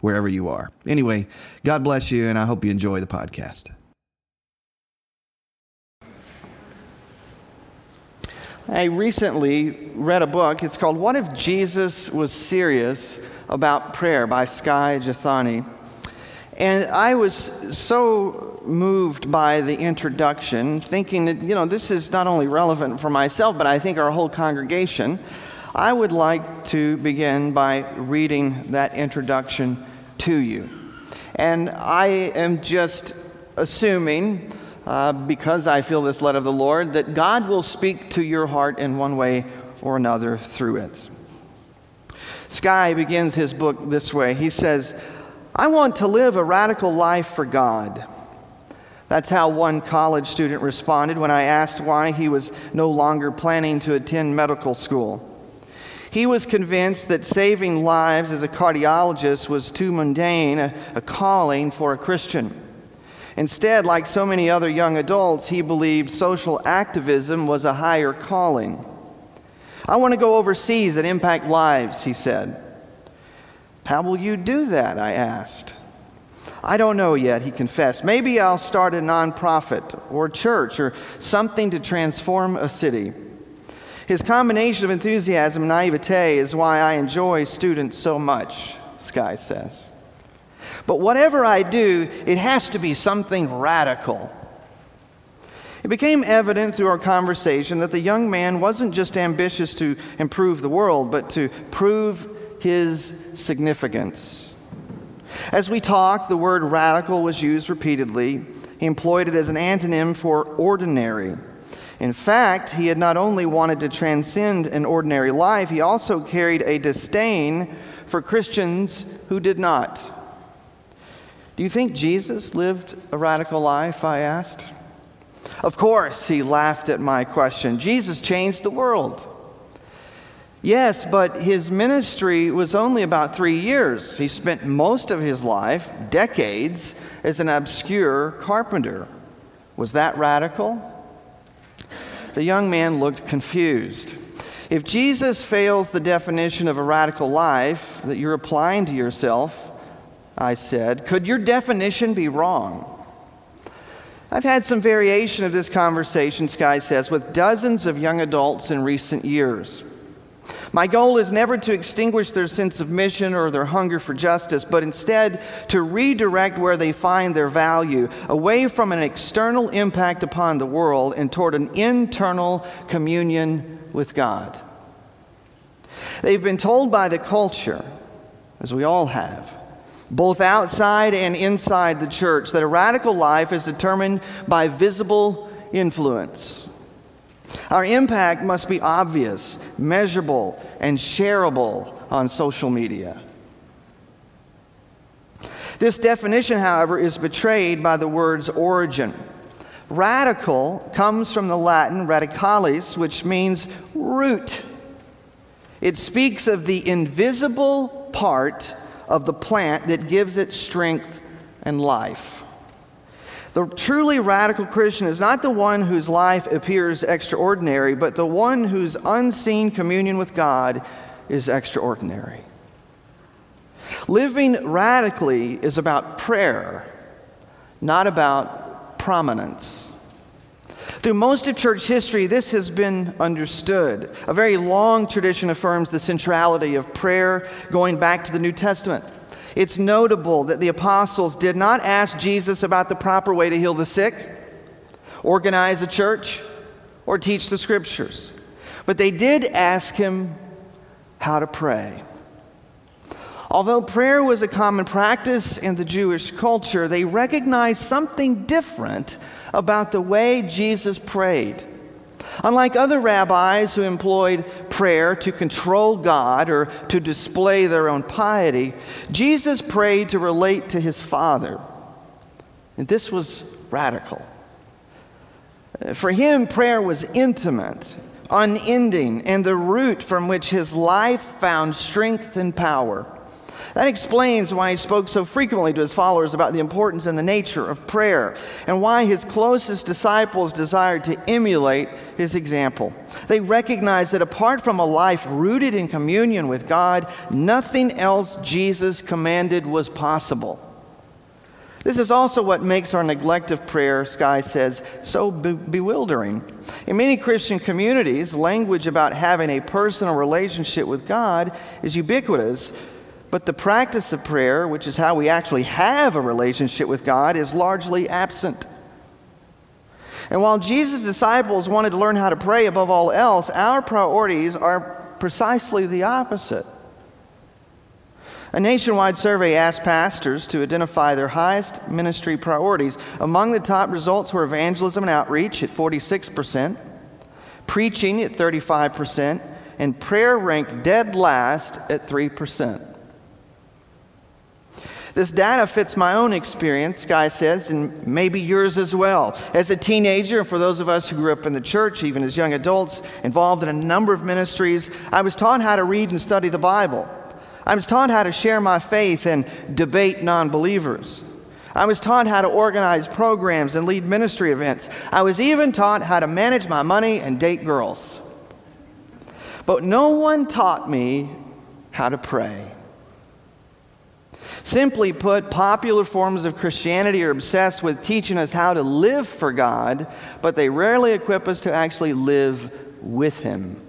wherever you are. Anyway, God bless you, and I hope you enjoy the podcast. I recently read a book. It's called What If Jesus Was Serious About Prayer by Skye Jethani. And I was so moved by the introduction, thinking that, you know, this is not only relevant for myself, but I think our whole congregation. I would like to begin by reading that introduction to you. And I am just assuming, because I feel this led of the Lord, that God will speak to your heart in one way or another through it. Skye begins his book this way. He says, "I want to live a radical life for God." That's how one college student responded when I asked why he was no longer planning to attend medical school. He was convinced that saving lives as a cardiologist was too mundane a calling for a Christian. Instead, like so many other young adults, he believed social activism was a higher calling. "I want to go overseas and impact lives," he said. "How will you do that?" I asked. "I don't know yet," he confessed. "Maybe I'll start a nonprofit or church or something to transform a city." His combination of enthusiasm and naivete is why I enjoy students so much, Skye says. "But whatever I do, it has to be something radical." It became evident through our conversation that the young man wasn't just ambitious to improve the world, but to prove his significance. As we talked, the word radical was used repeatedly. He employed it as an antonym for ordinary. In fact, he had not only wanted to transcend an ordinary life, he also carried a disdain for Christians who did not. "Do you think Jesus lived a radical life?" I asked. "Of course," he laughed at my question. "Jesus changed the world." "Yes, but his ministry was only about 3 years. He spent most of his life, decades, as an obscure carpenter. Was that radical?" The young man looked confused. If Jesus fails the definition of a radical life that you're applying to yourself, I said, could your definition be wrong? I've had some variation of this conversation, Skye says, with dozens of young adults in recent years. My goal is never to extinguish their sense of mission or their hunger for justice, but instead to redirect where they find their value, away from an external impact upon the world and toward an internal communion with God. They've been told by the culture, as we all have, both outside and inside the church, that a radical life is determined by visible influence. Our impact must be obvious, measurable, and shareable on social media. This definition, however, is betrayed by the word's origin. Radical comes from the Latin radicalis, which means root. It speaks of the invisible part of the plant that gives it strength and life. The truly radical Christian is not the one whose life appears extraordinary, but the one whose unseen communion with God is extraordinary. Living radically is about prayer, not about prominence. Through most of church history, this has been understood. A very long tradition affirms the centrality of prayer going back to the New Testament. It's notable that the apostles did not ask Jesus about the proper way to heal the sick, organize a church, or teach the scriptures. But they did ask him how to pray. Although prayer was a common practice in the Jewish culture, they recognized something different about the way Jesus prayed. Unlike other rabbis who employed prayer to control God or to display their own piety, Jesus prayed to relate to his Father. And this was radical. For him, prayer was intimate, unending, and the root from which his life found strength and power. That explains why he spoke so frequently to his followers about the importance and the nature of prayer, and why his closest disciples desired to emulate his example. They recognized that apart from a life rooted in communion with God, nothing else Jesus commanded was possible. This is also what makes our neglect of prayer, Skye says, so bewildering. In many Christian communities, language about having a personal relationship with God is ubiquitous, but the practice of prayer, which is how we actually have a relationship with God, is largely absent. And while Jesus' disciples wanted to learn how to pray above all else, our priorities are precisely the opposite. A nationwide survey asked pastors to identify their highest ministry priorities. Among the top results were evangelism and outreach at 46%, preaching at 35%, and prayer ranked dead last at 3%. This data fits my own experience, Skye says, and maybe yours as well. As a teenager, and for those of us who grew up in the church, even as young adults, involved in a number of ministries, I was taught how to read and study the Bible. I was taught how to share my faith and debate non-believers. I was taught how to organize programs and lead ministry events. I was even taught how to manage my money and date girls. But no one taught me how to pray. Simply put, popular forms of Christianity are obsessed with teaching us how to live for God, but they rarely equip us to actually live with Him.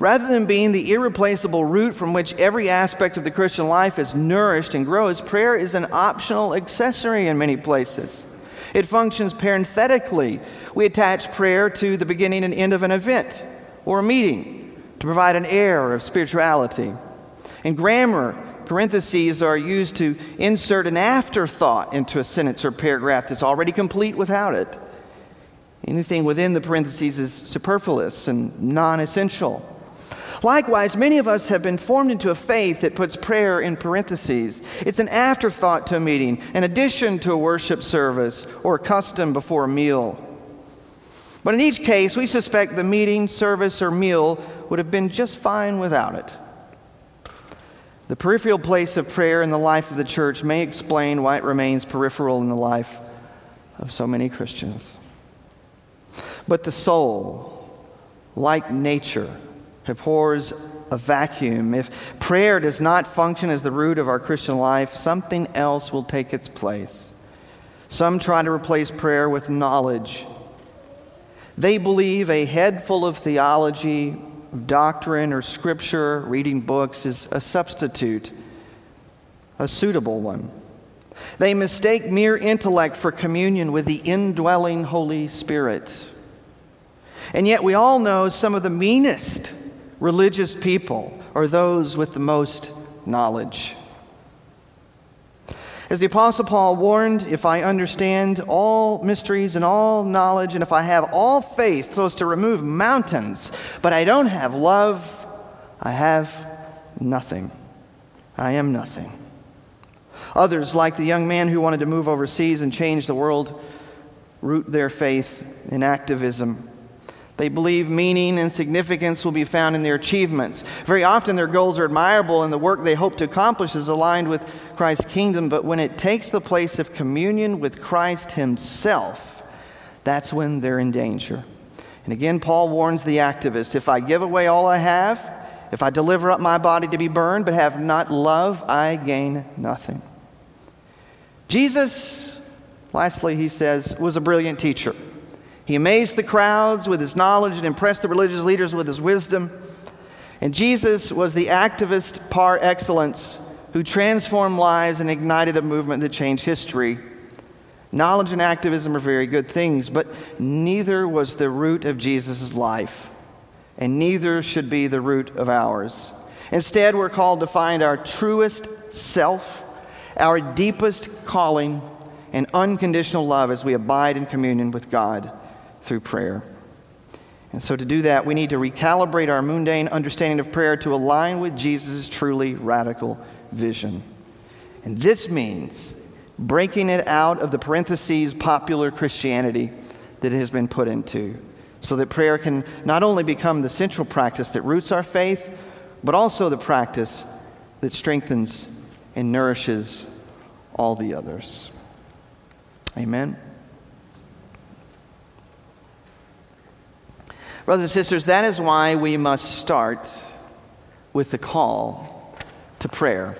Rather than being the irreplaceable root from which every aspect of the Christian life is nourished and grows, prayer is an optional accessory in many places. It functions parenthetically. We attach prayer to the beginning and end of an event or a meeting to provide an air of spirituality. In grammar, parentheses are used to insert an afterthought into a sentence or paragraph that's already complete without it. Anything within the parentheses is superfluous and non-essential. Likewise, many of us have been formed into a faith that puts prayer in parentheses. It's an afterthought to a meeting, an addition to a worship service, or a custom before a meal. But in each case, we suspect the meeting, service, or meal would have been just fine without it. The peripheral place of prayer in the life of the church may explain why it remains peripheral in the life of so many Christians. But the soul, like nature, abhors a vacuum. If prayer does not function as the root of our Christian life, something else will take its place. Some try to replace prayer with knowledge. They believe a head full of theology, doctrine or scripture, reading books is a substitute, a suitable one. They mistake mere intellect for communion with the indwelling Holy Spirit. And yet we all know some of the meanest religious people are those with the most knowledge. As the Apostle Paul warned, if I understand all mysteries and all knowledge, and if I have all faith so as to remove mountains, but I don't have love, I have nothing. I am nothing. Others, like the young man who wanted to move overseas and change the world, root their faith in activism. They believe meaning and significance will be found in their achievements. Very often their goals are admirable and the work they hope to accomplish is aligned with Christ's kingdom, but when it takes the place of communion with Christ himself, that's when they're in danger. And again, Paul warns the activist, if I give away all I have, if I deliver up my body to be burned, but have not love, I gain nothing. Jesus, lastly, he says, was a brilliant teacher. He amazed the crowds with his knowledge and impressed the religious leaders with his wisdom. And Jesus was the activist par excellence who transformed lives and ignited a movement that changed history. Knowledge and activism are very good things, but neither was the root of Jesus' life, and neither should be the root of ours. Instead, we're called to find our truest self, our deepest calling, and unconditional love as we abide in communion with God through prayer. And so to do that, we need to recalibrate our mundane understanding of prayer to align with Jesus' truly radical vision. And this means breaking it out of the parentheses popular Christianity that it has been put into, so that prayer can not only become the central practice that roots our faith, but also the practice that strengthens and nourishes all the others. Amen. Brothers and sisters, that is why we must start with the call to prayer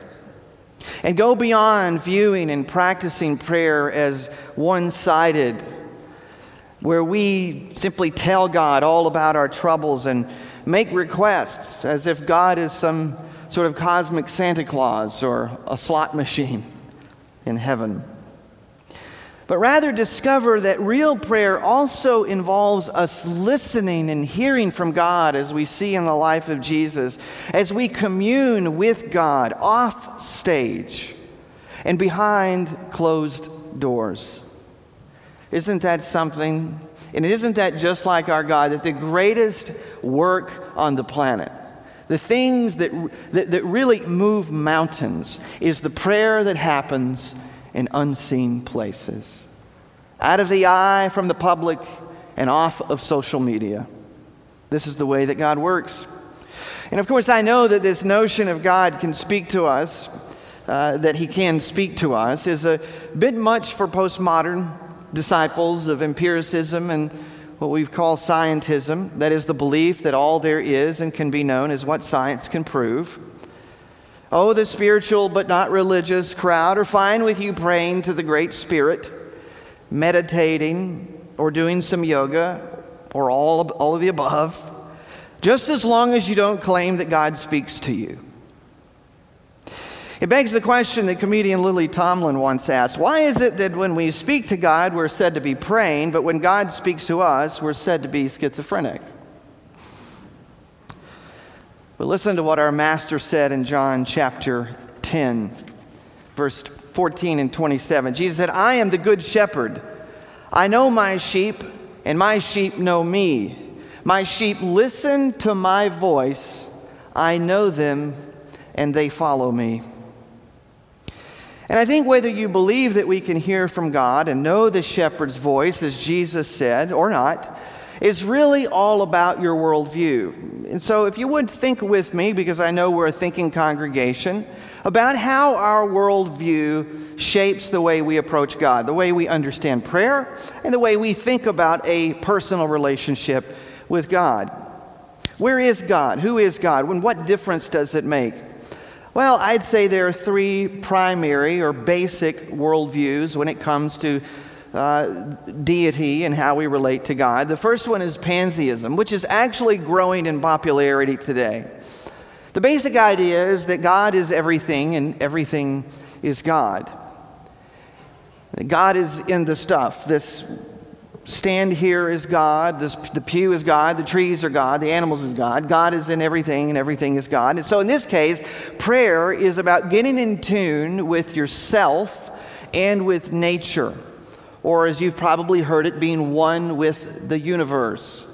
and go beyond viewing and practicing prayer as one-sided, where we simply tell God all about our troubles and make requests as if God is some sort of cosmic Santa Claus or a slot machine in heaven. But rather discover that real prayer also involves us listening and hearing from God, as we see in the life of Jesus, as we commune with God off stage and behind closed doors. Isn't that something? And isn't that just like our God, that the greatest work on the planet, the things that really move mountains, is the prayer that happens in unseen places, out of the eye from the public and off of social media. This is the way that God works. And of course, I know that this notion of God can speak to us, that he can speak to us, is a bit much for postmodern disciples of empiricism and what we call scientism, that is the belief that all there is and can be known is what science can prove. Oh, the spiritual but not religious crowd are fine with you praying to the Great Spirit, meditating, or doing some yoga, or all of the above, just as long as you don't claim that God speaks to you. It begs the question that comedian Lily Tomlin once asked: why is it that when we speak to God, we're said to be praying, but when God speaks to us, we're said to be schizophrenic? But listen to what our Master said in John chapter 10, verse 14 and 27. Jesus said, "I am the good shepherd. I know my sheep, and my sheep know me. My sheep listen to my voice. I know them, and they follow me." And I think whether you believe that we can hear from God and know the shepherd's voice, as Jesus said, or not, is really all about your worldview. And so if you would think with me, because I know we're a thinking congregation, about how our worldview shapes the way we approach God, the way we understand prayer, and the way we think about a personal relationship with God. Where is God? Who is God? And what difference does it make? Well, I'd say there are three primary or basic worldviews when it comes to deity and how we relate to God. The first one is pantheism, which is actually growing in popularity today. The basic idea is that God is everything and everything is God. God is in the stuff. This stand here is God. The pew is God. The trees are God. The animals is God. God is in everything and everything is God. And so in this case, prayer is about getting in tune with yourself and with nature, or as you've probably heard it, being one with the universe.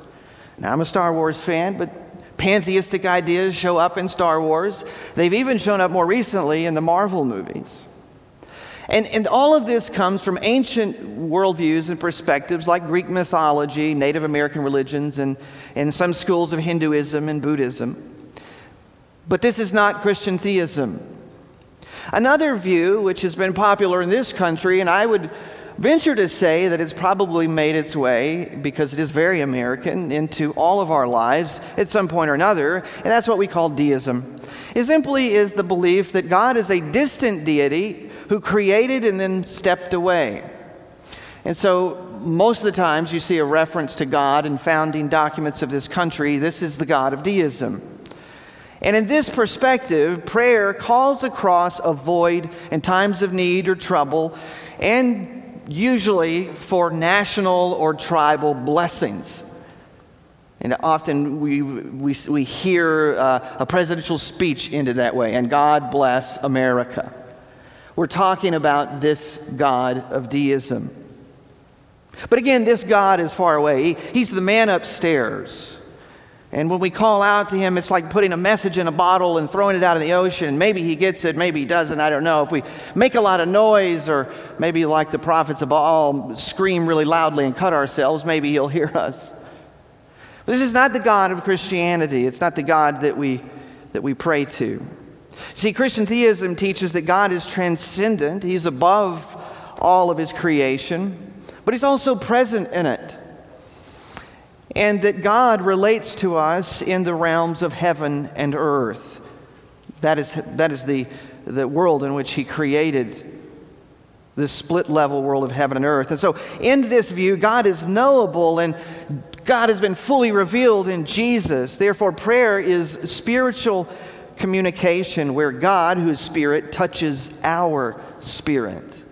Now, I'm a Star Wars fan, but pantheistic ideas show up in Star Wars. They've even shown up more recently in the Marvel movies. And all of this comes from ancient worldviews and perspectives like Greek mythology, Native American religions, and some schools of Hinduism and Buddhism. But this is not Christian theism. Another view, which has been popular in this country, and I would venture to say that it's probably made its way, because it is very American, into all of our lives at some point or another, and that's what we call deism. It simply is the belief that God is a distant deity who created and then stepped away. And so most of the times you see a reference to God in founding documents of this country. This is the God of deism. And in this perspective, prayer calls across a void in times of need or trouble, and usually for national or tribal blessings. And often we hear a presidential speech ended that way, and God bless America. We're talking about this God of deism. But again, this God is far away. He's the man upstairs. And when we call out to him, it's like putting a message in a bottle and throwing it out in the ocean. Maybe he gets it, maybe he doesn't, I don't know. If we make a lot of noise, or maybe like the prophets of Baal, scream really loudly and cut ourselves, maybe he'll hear us. But this is not the God of Christianity. It's not the God that we pray to. See, Christian theism teaches that God is transcendent. He's above all of his creation, but he's also present in it. And that God relates to us in the realms of heaven and earth. That is the world in which he created, the split-level world of heaven and earth. And so in this view, God is knowable, and God has been fully revealed in Jesus. Therefore, prayer is spiritual communication where God, whose spirit, touches our spirit.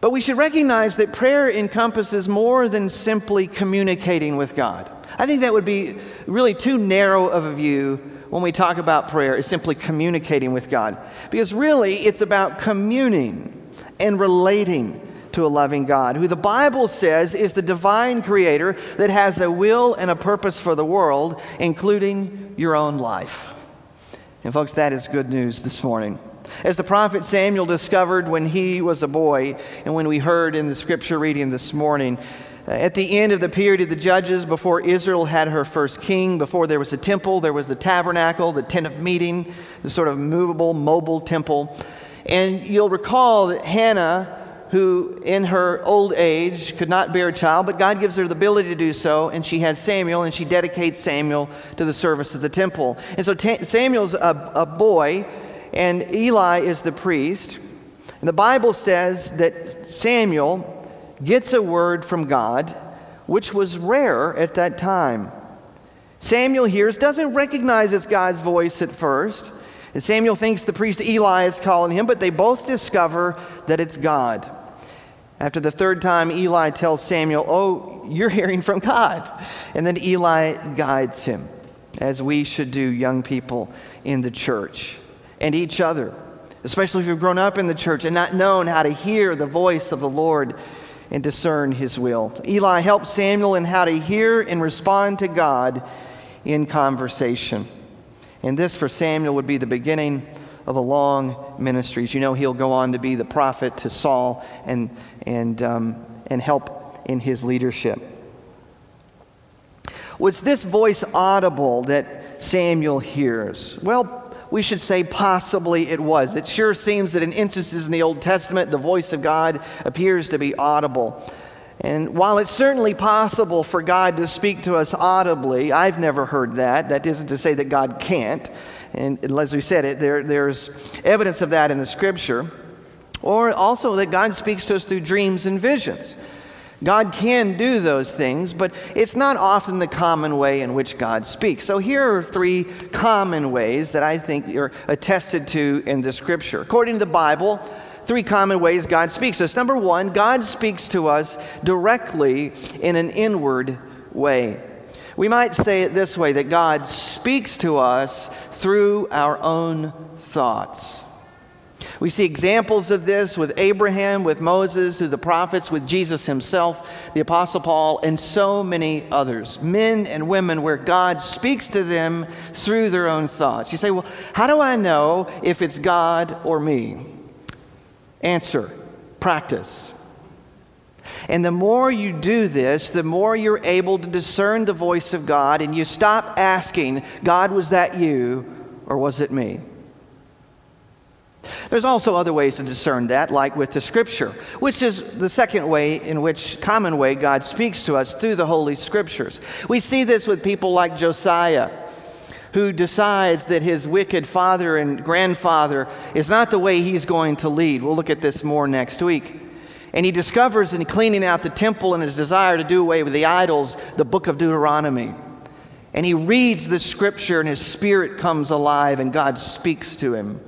But we should recognize that prayer encompasses more than simply communicating with God. I think that would be really too narrow of a view when we talk about prayer as simply communicating with God. Because really, it's about communing and relating to a loving God, who the Bible says is the divine creator that has a will and a purpose for the world, including your own life. And folks, that is good news this morning. As the prophet Samuel discovered when he was a boy, and when we heard in the scripture reading this morning, at the end of the period of the judges, before Israel had her first king, before there was a temple, there was the tabernacle, the tent of meeting, the sort of movable, mobile temple. And you'll recall that Hannah, who in her old age could not bear a child, but God gives her the ability to do so, and she had Samuel, and she dedicates Samuel to the service of the temple. And so Samuel's a boy, and Eli is the priest. And the Bible says that Samuel gets a word from God, which was rare at that time. Samuel hears, doesn't recognize it's God's voice at first. And Samuel thinks the priest Eli is calling him, but they both discover that it's God. After the third time, Eli tells Samuel, "Oh, you're hearing from God." And then Eli guides him, as we should do young people in the church. And each other, especially if you've grown up in the church and not known how to hear the voice of the Lord and discern his will. Eli helps Samuel in how to hear and respond to God in conversation. And this for Samuel would be the beginning of a long ministry. As you know, he'll go on to be the prophet to Saul and help in his leadership. Was this voice audible that Samuel hears? Well, we should say possibly it was. It sure seems that in instances in the Old Testament, the voice of God appears to be audible. And while it's certainly possible for God to speak to us audibly, I've never heard that. That isn't to say that God can't. And as we said, there's evidence of that in the Scripture. Or also that God speaks to us through dreams and visions. God can do those things, but it's not often the common way in which God speaks. So here are three common ways that I think are attested to in the Scripture. According to the Bible, three common ways God speaks to us. Number one, God speaks to us directly in an inward way. We might say it this way, that God speaks to us through our own thoughts. We see examples of this with Abraham, with Moses, through the prophets, with Jesus himself, the Apostle Paul, and so many others. Men and women where God speaks to them through their own thoughts. You say, well, how do I know if it's God or me? Answer, practice. And the more you do this, the more you're able to discern the voice of God, and you stop asking, God, was that you or was it me? There's also other ways to discern that, like with the Scripture, which is the second way in which, common way, God speaks to us through the Holy Scriptures. We see this with people like Josiah, who decides that his wicked father and grandfather is not the way he's going to lead. We'll look at this more next week. And he discovers in cleaning out the temple and his desire to do away with the idols, the book of Deuteronomy. And he reads the Scripture and his spirit comes alive and God speaks to him.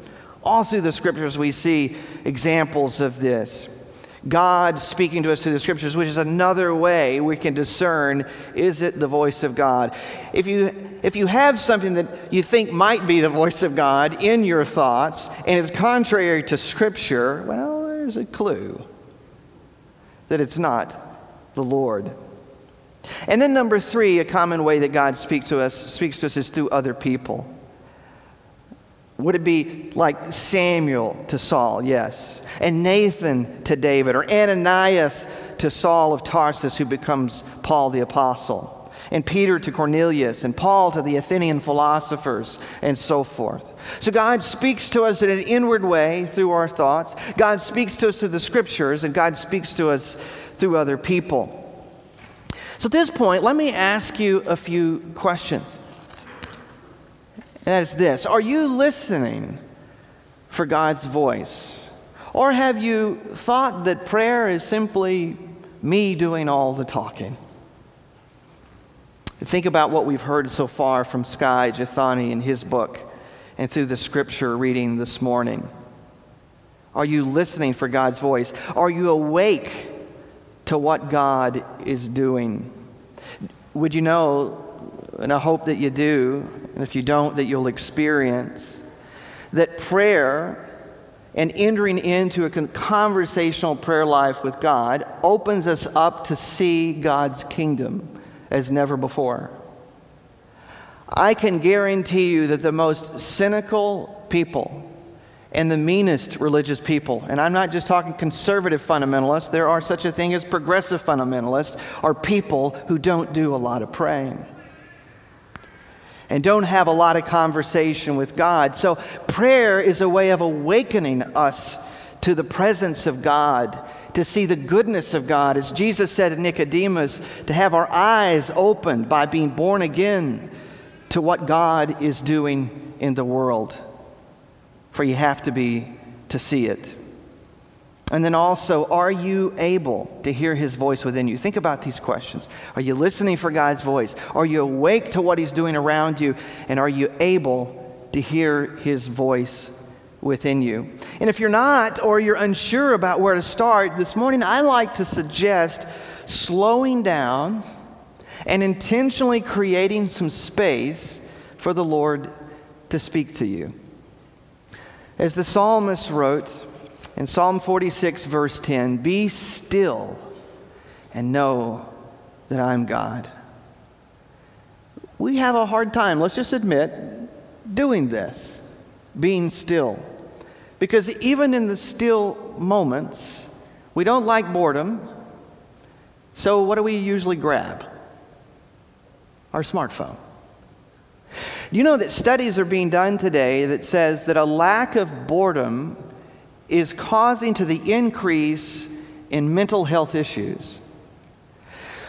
All through the Scriptures we see examples of this. God speaking to us through the Scriptures, which is another way we can discern, is it the voice of God? If you have something that you think might be the voice of God in your thoughts, and it's contrary to Scripture, well, there's a clue. that it's not the Lord. And then number three, a common way that God speaks to us is through other people. Would it be like Samuel to Saul? Yes. And Nathan to David, or Ananias to Saul of Tarsus, who becomes Paul the Apostle, and Peter to Cornelius, and Paul to the Athenian philosophers, and so forth. So God speaks to us in an inward way through our thoughts. God speaks to us through the Scriptures, and God speaks to us through other people. So at this point, let me ask you a few questions. And that is this: are you listening for God's voice? Or have you thought that prayer is simply me doing all the talking? Think about what we've heard so far from Skye Jethani in his book and through the Scripture reading this morning. Are you listening for God's voice? Are you awake to what God is doing? Would you know, and I hope that you do, and if you don't, that you'll experience, that prayer and entering into a conversational prayer life with God opens us up to see God's kingdom as never before. I can guarantee you that the most cynical people and the meanest religious people, and I'm not just talking conservative fundamentalists, there are such a thing as progressive fundamentalists, are people who don't do a lot of praying and don't have a lot of conversation with God. So prayer is a way of awakening us to the presence of God, to see the goodness of God. As Jesus said to Nicodemus, to have our eyes opened by being born again to what God is doing in the world. For you have to be to see it. And then also, are you able to hear His voice within you? Think about these questions. Are you listening for God's voice? Are you awake to what He's doing around you? And are you able to hear His voice within you? And if you're not, or you're unsure about where to start, this morning I like to suggest slowing down and intentionally creating some space for the Lord to speak to you. As the psalmist wrote in Psalm 46, verse 10, "Be still and know that I'm God." We have a hard time, let's just admit, doing this, being still. Because even in the still moments, we don't like boredom. So what do we usually grab? Our smartphone. You know that studies are being done today that says that a lack of boredom is causing to the increase in mental health issues.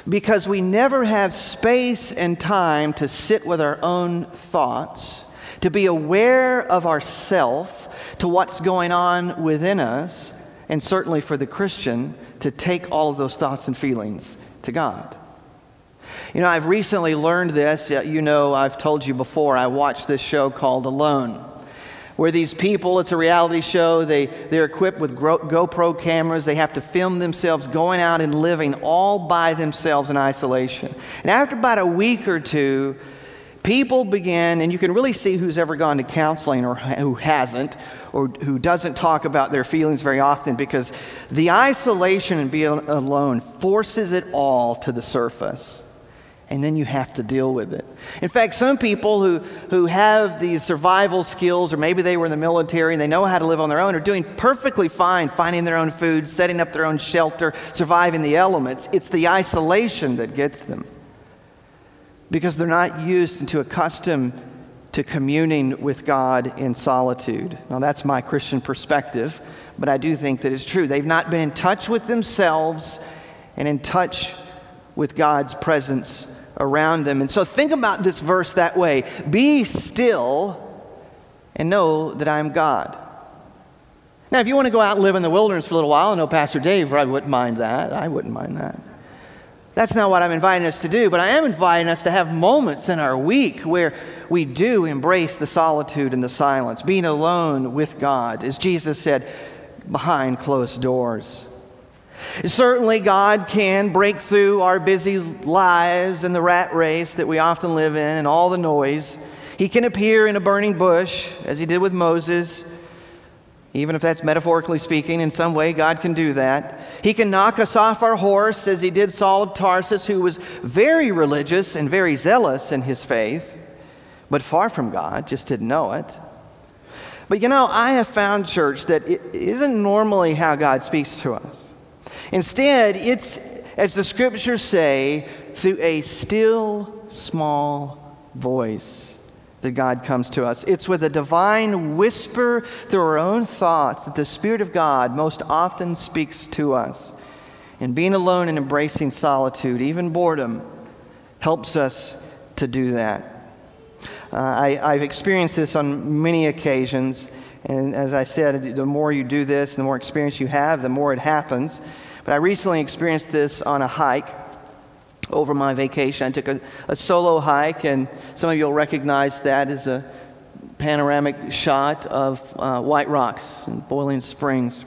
Because we never have space and time to sit with our own thoughts, to be aware of ourselves, to what's going on within us, and certainly for the Christian, to take all of those thoughts and feelings to God. You know, I've recently learned this. You know, I've told you before, I watched this show called Alone, where these people, it's a reality show, they're equipped with GoPro cameras. They have to film themselves going out and living all by themselves in isolation. And after about a week or two, people begin, and you can really see who's ever gone to counseling or who hasn't, or who doesn't talk about their feelings very often, because the isolation and being alone forces it all to the surface. And then you have to deal with it. In fact, some people who have these survival skills, or maybe they were in the military and they know how to live on their own, are doing perfectly fine finding their own food, setting up their own shelter, surviving the elements. It's the isolation that gets them, because they're not used and too accustomed to communing with God in solitude. Now, that's my Christian perspective, but I do think that it's true. They've not been in touch with themselves and in touch with God's presence around them. And so think about this verse that way. Be still and know that I am God. Now, if you want to go out and live in the wilderness for a little while, I know Pastor Dave probably wouldn't mind that. I wouldn't mind that. That's not what I'm inviting us to do, but I am inviting us to have moments in our week where we do embrace the solitude and the silence, being alone with God, as Jesus said, behind closed doors. Certainly, God can break through our busy lives and the rat race that we often live in and all the noise. He can appear in a burning bush, as He did with Moses, Even if that's metaphorically speaking, in some way God can do that. He can knock us off our horse as he did Saul of Tarsus, who was very religious and very zealous in his faith, but far from God, just didn't know it. But you know, I have found, church, that it isn't normally how God speaks to us. Instead, it's, as the scriptures say, through a still small voice that God comes to us. It's with a divine whisper through our own thoughts that the Spirit of God most often speaks to us. And being alone and embracing solitude, even boredom, helps us to do that. I've experienced this on many occasions, and as I said, the more you do this, the more experience you have, the more it happens. But I recently experienced this on a hike. Over my vacation, I took a solo hike, and some of you will recognize that as a panoramic shot of White Rocks and Boiling Springs.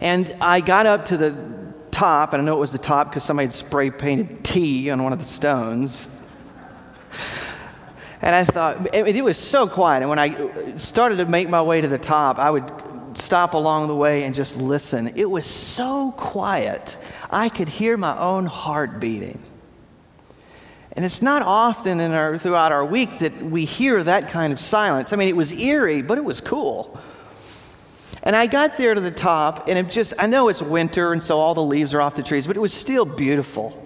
And I got up to the top, and I know it was the top because somebody had spray painted T on one of the stones. And I thought, it was so quiet, and when I started to make my way to the top, I would stop along the way and just listen. It was so quiet, I could hear my own heart beating. And it's not often throughout our week that we hear that kind of silence. I mean, it was eerie, but it was cool. And I got there to the top, and I know it's winter, and so all the leaves are off the trees, but it was still beautiful.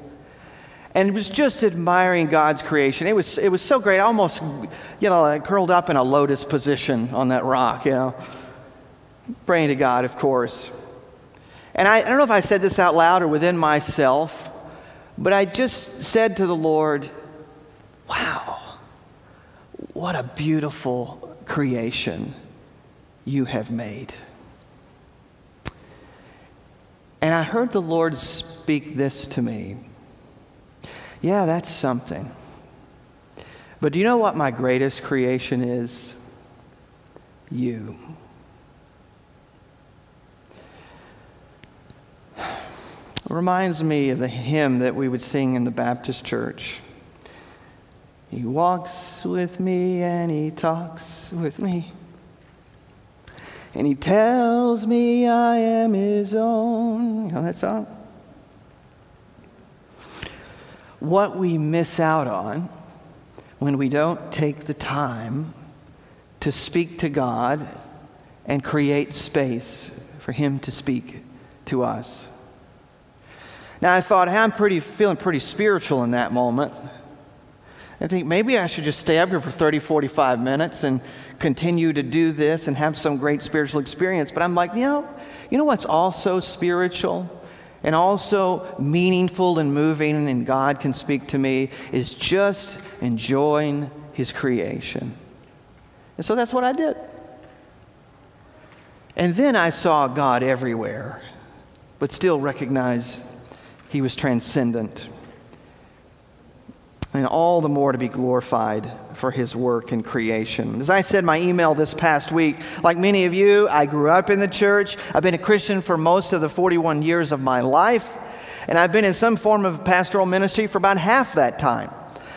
And it was just admiring God's creation. It was so great. I almost, like curled up in a lotus position on that rock, Praying to God, of course. And I don't know if I said this out loud or within myself, but I just said to the Lord, wow, what a beautiful creation you have made. And I heard the Lord speak this to me. Yeah, that's something. But do you know what my greatest creation is? You. Reminds me of the hymn that we would sing in the Baptist church. He walks with me and he talks with me, and he tells me I am his own. You know that song? What we miss out on when we don't take the time to speak to God and create space for him to speak to us. Now I thought, feeling pretty spiritual in that moment. I think maybe I should just stay up here for 30, 45 minutes and continue to do this and have some great spiritual experience. But I'm like, you know what's also spiritual and also meaningful and moving, and God can speak to me, is just enjoying his creation. And so that's what I did. And then I saw God everywhere, but still recognized he was transcendent, and all the more to be glorified for his work in creation. As I said in my email this past week, like many of you, I grew up in the church. I've been a Christian for most of the 41 years of my life, and I've been in some form of pastoral ministry for about half that time.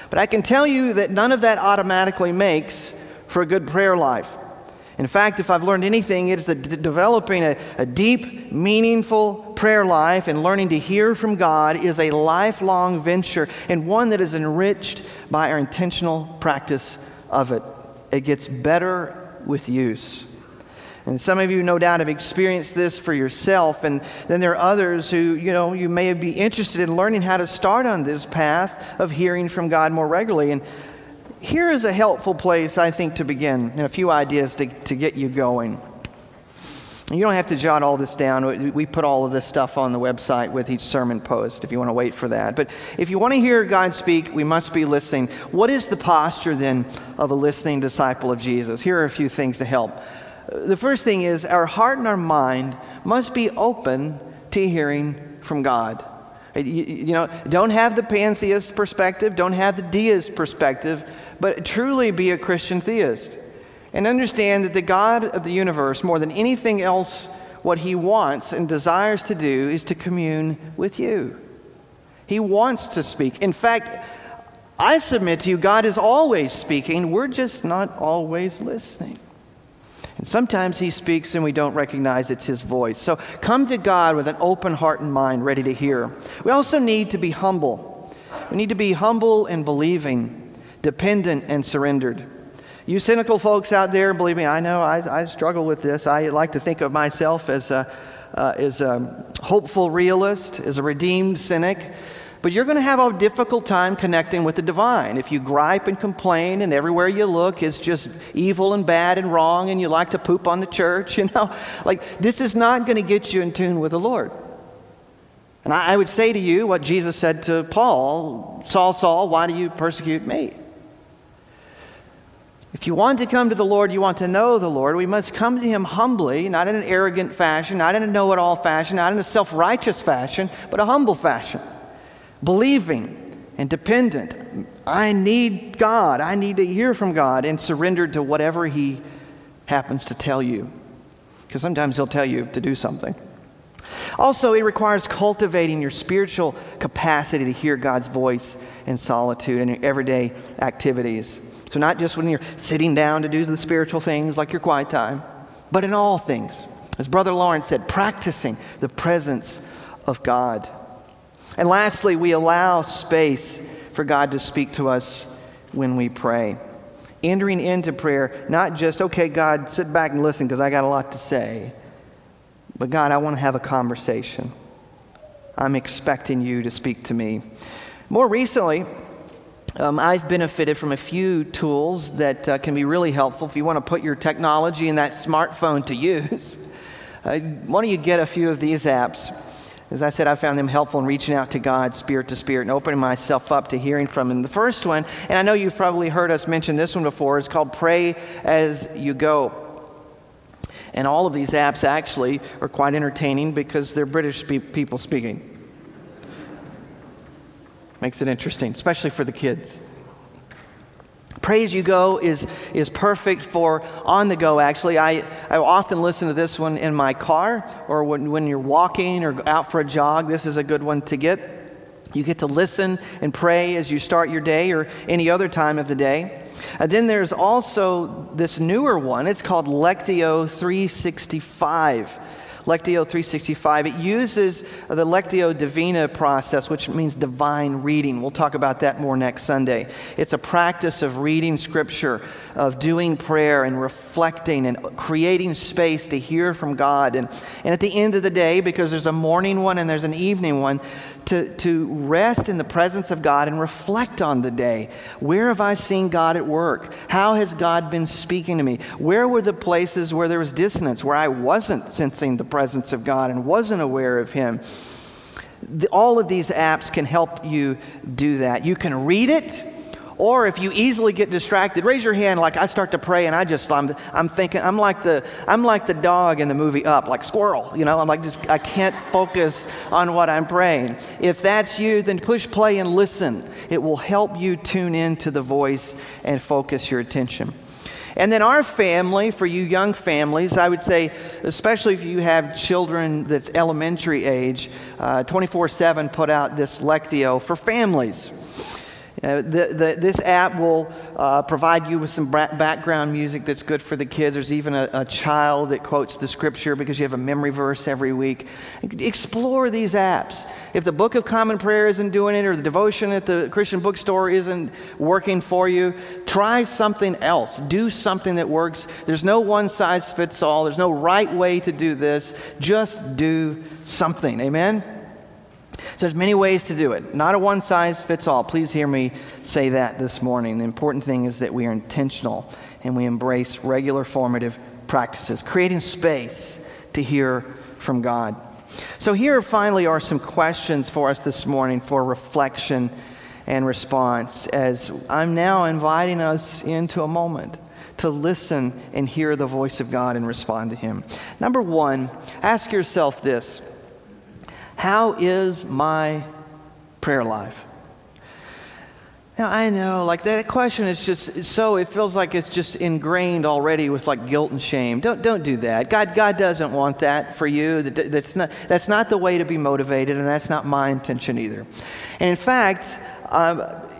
But I can tell you that none of that automatically makes for a good prayer life. In fact, if I've learned anything, it is that developing a deep, meaningful prayer life and learning to hear from God is a lifelong venture, and one that is enriched by our intentional practice of it. It gets better with use. And some of you no doubt have experienced this for yourself, and then there are others who, you may be interested in learning how to start on this path of hearing from God more regularly. And here is a helpful place, I think, to begin, and a few ideas to get you going. You don't have to jot all this down. We put all of this stuff on the website with each sermon post if you want to wait for that. But if you want to hear God speak, we must be listening. What is the posture, then, of a listening disciple of Jesus? Here are a few things to help. The first thing is our heart and our mind must be open to hearing from God. Don't have the pantheist perspective, don't have the deist perspective, but truly be a Christian theist. And understand that the God of the universe, more than anything else, what he wants and desires to do is to commune with you. He wants to speak. In fact, I submit to you, God is always speaking. We're just not always listening. And sometimes he speaks and we don't recognize it's his voice. So come to God with an open heart and mind, ready to hear. We also need to be humble. We need to be humble and believing, dependent and surrendered. You cynical folks out there, believe me, I know I struggle with this. I like to think of myself as a hopeful realist, as a redeemed cynic. But you're going to have a difficult time connecting with the divine. If you gripe and complain and everywhere you look is just evil and bad and wrong and you like to poop on the church, you know, like this is not going to get you in tune with the Lord. And I would say to you what Jesus said to Paul, Saul, Saul, why do you persecute me? If you want to come to the Lord, you want to know the Lord, we must come to him humbly, not in an arrogant fashion, not in a know-it-all fashion, not in a self-righteous fashion, but a humble fashion. Believing and dependent. I need God. I need to hear from God and surrender to whatever he happens to tell you. Because sometimes he'll tell you to do something. Also, it requires cultivating your spiritual capacity to hear God's voice in solitude and in everyday activities. So not just when you're sitting down to do the spiritual things like your quiet time, but in all things. As Brother Lawrence said, practicing the presence of God. And lastly, we allow space for God to speak to us when we pray. Entering into prayer, not just, okay, God, sit back and listen because I got a lot to say. But God, I want to have a conversation. I'm expecting you to speak to me. More recently, I've benefited from a few tools that can be really helpful if you want to put your technology in that smartphone to use. Why don't you get a few of these apps? As I said, I found them helpful in reaching out to God, spirit to spirit, and opening myself up to hearing from him. The first one, and I know you've probably heard us mention this one before, is called Pray As You Go. And all of these apps actually are quite entertaining because they're British people speaking. Makes it interesting, especially for the kids. Pray As You Go is perfect for on the go, actually. I often listen to this one in my car or when you're walking or out for a jog. This is a good one to get. You get to listen and pray as you start your day or any other time of the day. And then there's also this newer one. It's called Lectio 365. Lectio 365. It uses the Lectio Divina process, which means divine reading. We'll talk about that more next Sunday. It's a practice of reading Scripture, of doing prayer and reflecting and creating space to hear from God. And at the end of the day, because there's a morning one and there's an evening one, to rest in the presence of God and reflect on the day. Where have I seen God at work? How has God been speaking to me? Where were the places where there was dissonance, where I wasn't sensing the presence of God and wasn't aware of him? All of these apps can help you do that. You can read it, or if you easily get distracted, raise your hand. Like I start to pray and I'm thinking, I'm like the dog in the movie Up, like squirrel, you know, I can't focus on what I'm praying. If that's you, then push play and listen. It will help you tune into the voice and focus your attention. And then our family, for you young families, I would say, especially if you have children that's elementary age, 24/7 put out this Lectio for Families. This app will provide you with some background music that's good for the kids. There's even a child that quotes the scripture because you have a memory verse every week. Explore these apps. If the Book of Common Prayer isn't doing it or the devotion at the Christian bookstore isn't working for you, try something else. Do something that works. There's no one size fits all. There's no right way to do this. Just do something. Amen? So there's many ways to do it. Not a one-size-fits-all. Please hear me say that this morning. The important thing is that we are intentional and we embrace regular formative practices, creating space to hear from God. So here finally are some questions for us this morning for reflection and response, as I'm now inviting us into a moment to listen and hear the voice of God and respond to him. Number one, ask yourself this. How is my prayer life? Now, I know, like, that question is just so, it feels like it's just ingrained already with, like, guilt and shame. Don't do that. God doesn't want that for you. That's not the way to be motivated, and that's not my intention either. And in fact,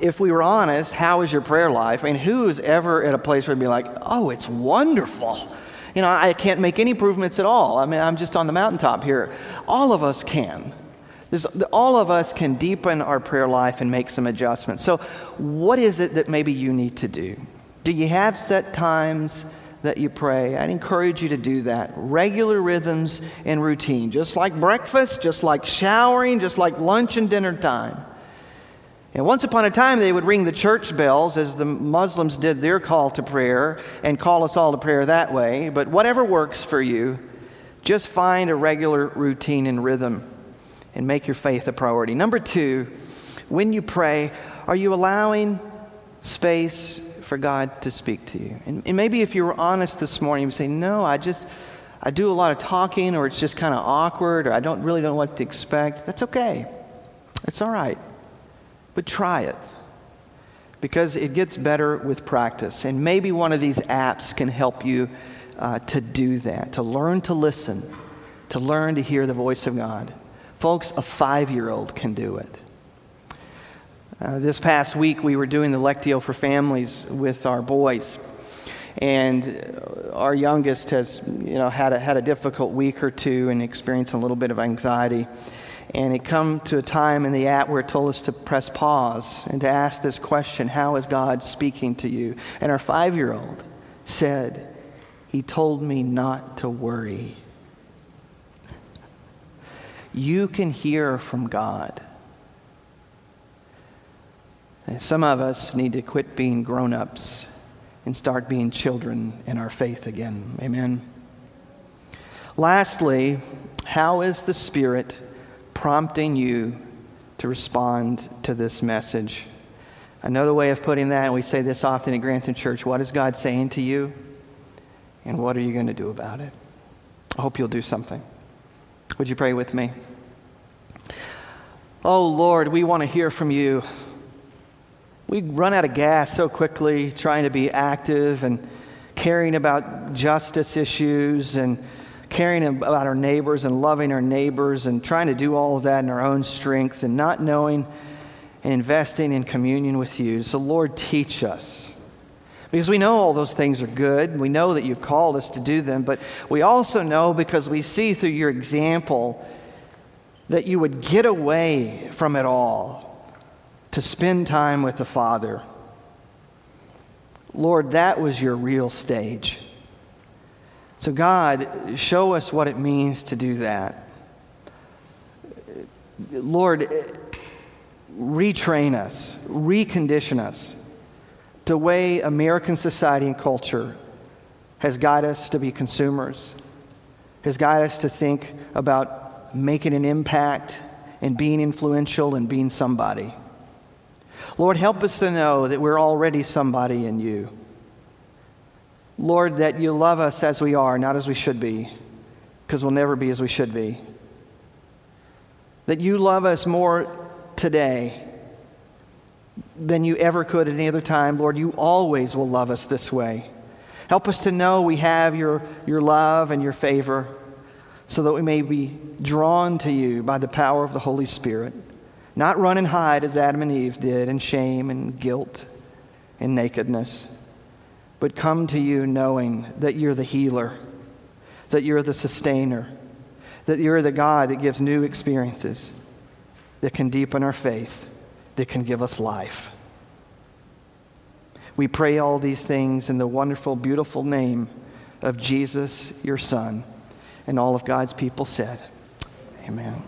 if we were honest, how is your prayer life? I mean, who's ever at a place where it'd be like, oh, it's wonderful. You know, I can't make any improvements at all. I mean, I'm just on the mountaintop here. All of us can. All of us can deepen our prayer life and make some adjustments. So what is it that maybe you need to do? Do you have set times that you pray? I'd encourage you to do that. Regular rhythms and routine, just like breakfast, just like showering, just like lunch and dinner time. And once upon a time, they would ring the church bells as the Muslims did their call to prayer and call us all to prayer that way. But whatever works for you, just find a regular routine and rhythm and make your faith a priority. Number two, when you pray, are you allowing space for God to speak to you? And maybe if you were honest this morning, you would say, no, I do a lot of talking, or it's just kind of awkward, or I don't really know what to expect. That's okay. It's all right. But try it, because it gets better with practice. And maybe one of these apps can help you to do that, to learn to listen, to learn to hear the voice of God. Folks, a 5-year-old can do it. This past week, we were doing the Lectio for Families with our boys. And our youngest has, you know, had a difficult week or two and experienced a little bit of anxiety. And it come to a time in the app where it told us to press pause and to ask this question, how is God speaking to you? And our 5-year-old said, he told me not to worry. You can hear from God. And some of us need to quit being grown-ups and start being children in our faith again. Amen. Lastly, how is the Spirit prompting you to respond to this message? Another way of putting that, and we say this often at Grantham Church, what is God saying to you, and what are you going to do about it? I hope you'll do something. Would you pray with me? Oh Lord, we want to hear from you. We run out of gas so quickly trying to be active and caring about justice issues and caring about our neighbors and loving our neighbors and trying to do all of that in our own strength and not knowing and investing in communion with you. So Lord, teach us. Because we know all those things are good. We know that you've called us to do them, but we also know, because we see through your example, that you would get away from it all to spend time with the Father. Lord, that was your real stage. So God, show us what it means to do that. Lord, retrain us, recondition us the way American society and culture has guided us to be consumers, has guided us to think about making an impact and being influential and being somebody. Lord, help us to know that we're already somebody in you. Lord, that you love us as we are, not as we should be, because we'll never be as we should be. That you love us more today than you ever could at any other time. Lord, you always will love us this way. Help us to know we have your love and your favor, so that we may be drawn to you by the power of the Holy Spirit, not run and hide as Adam and Eve did in shame and guilt and nakedness, but come to you knowing that you're the healer, that you're the sustainer, that you're the God that gives new experiences, that can deepen our faith, that can give us life. We pray all these things in the wonderful, beautiful name of Jesus, your Son, and all of God's people said, amen.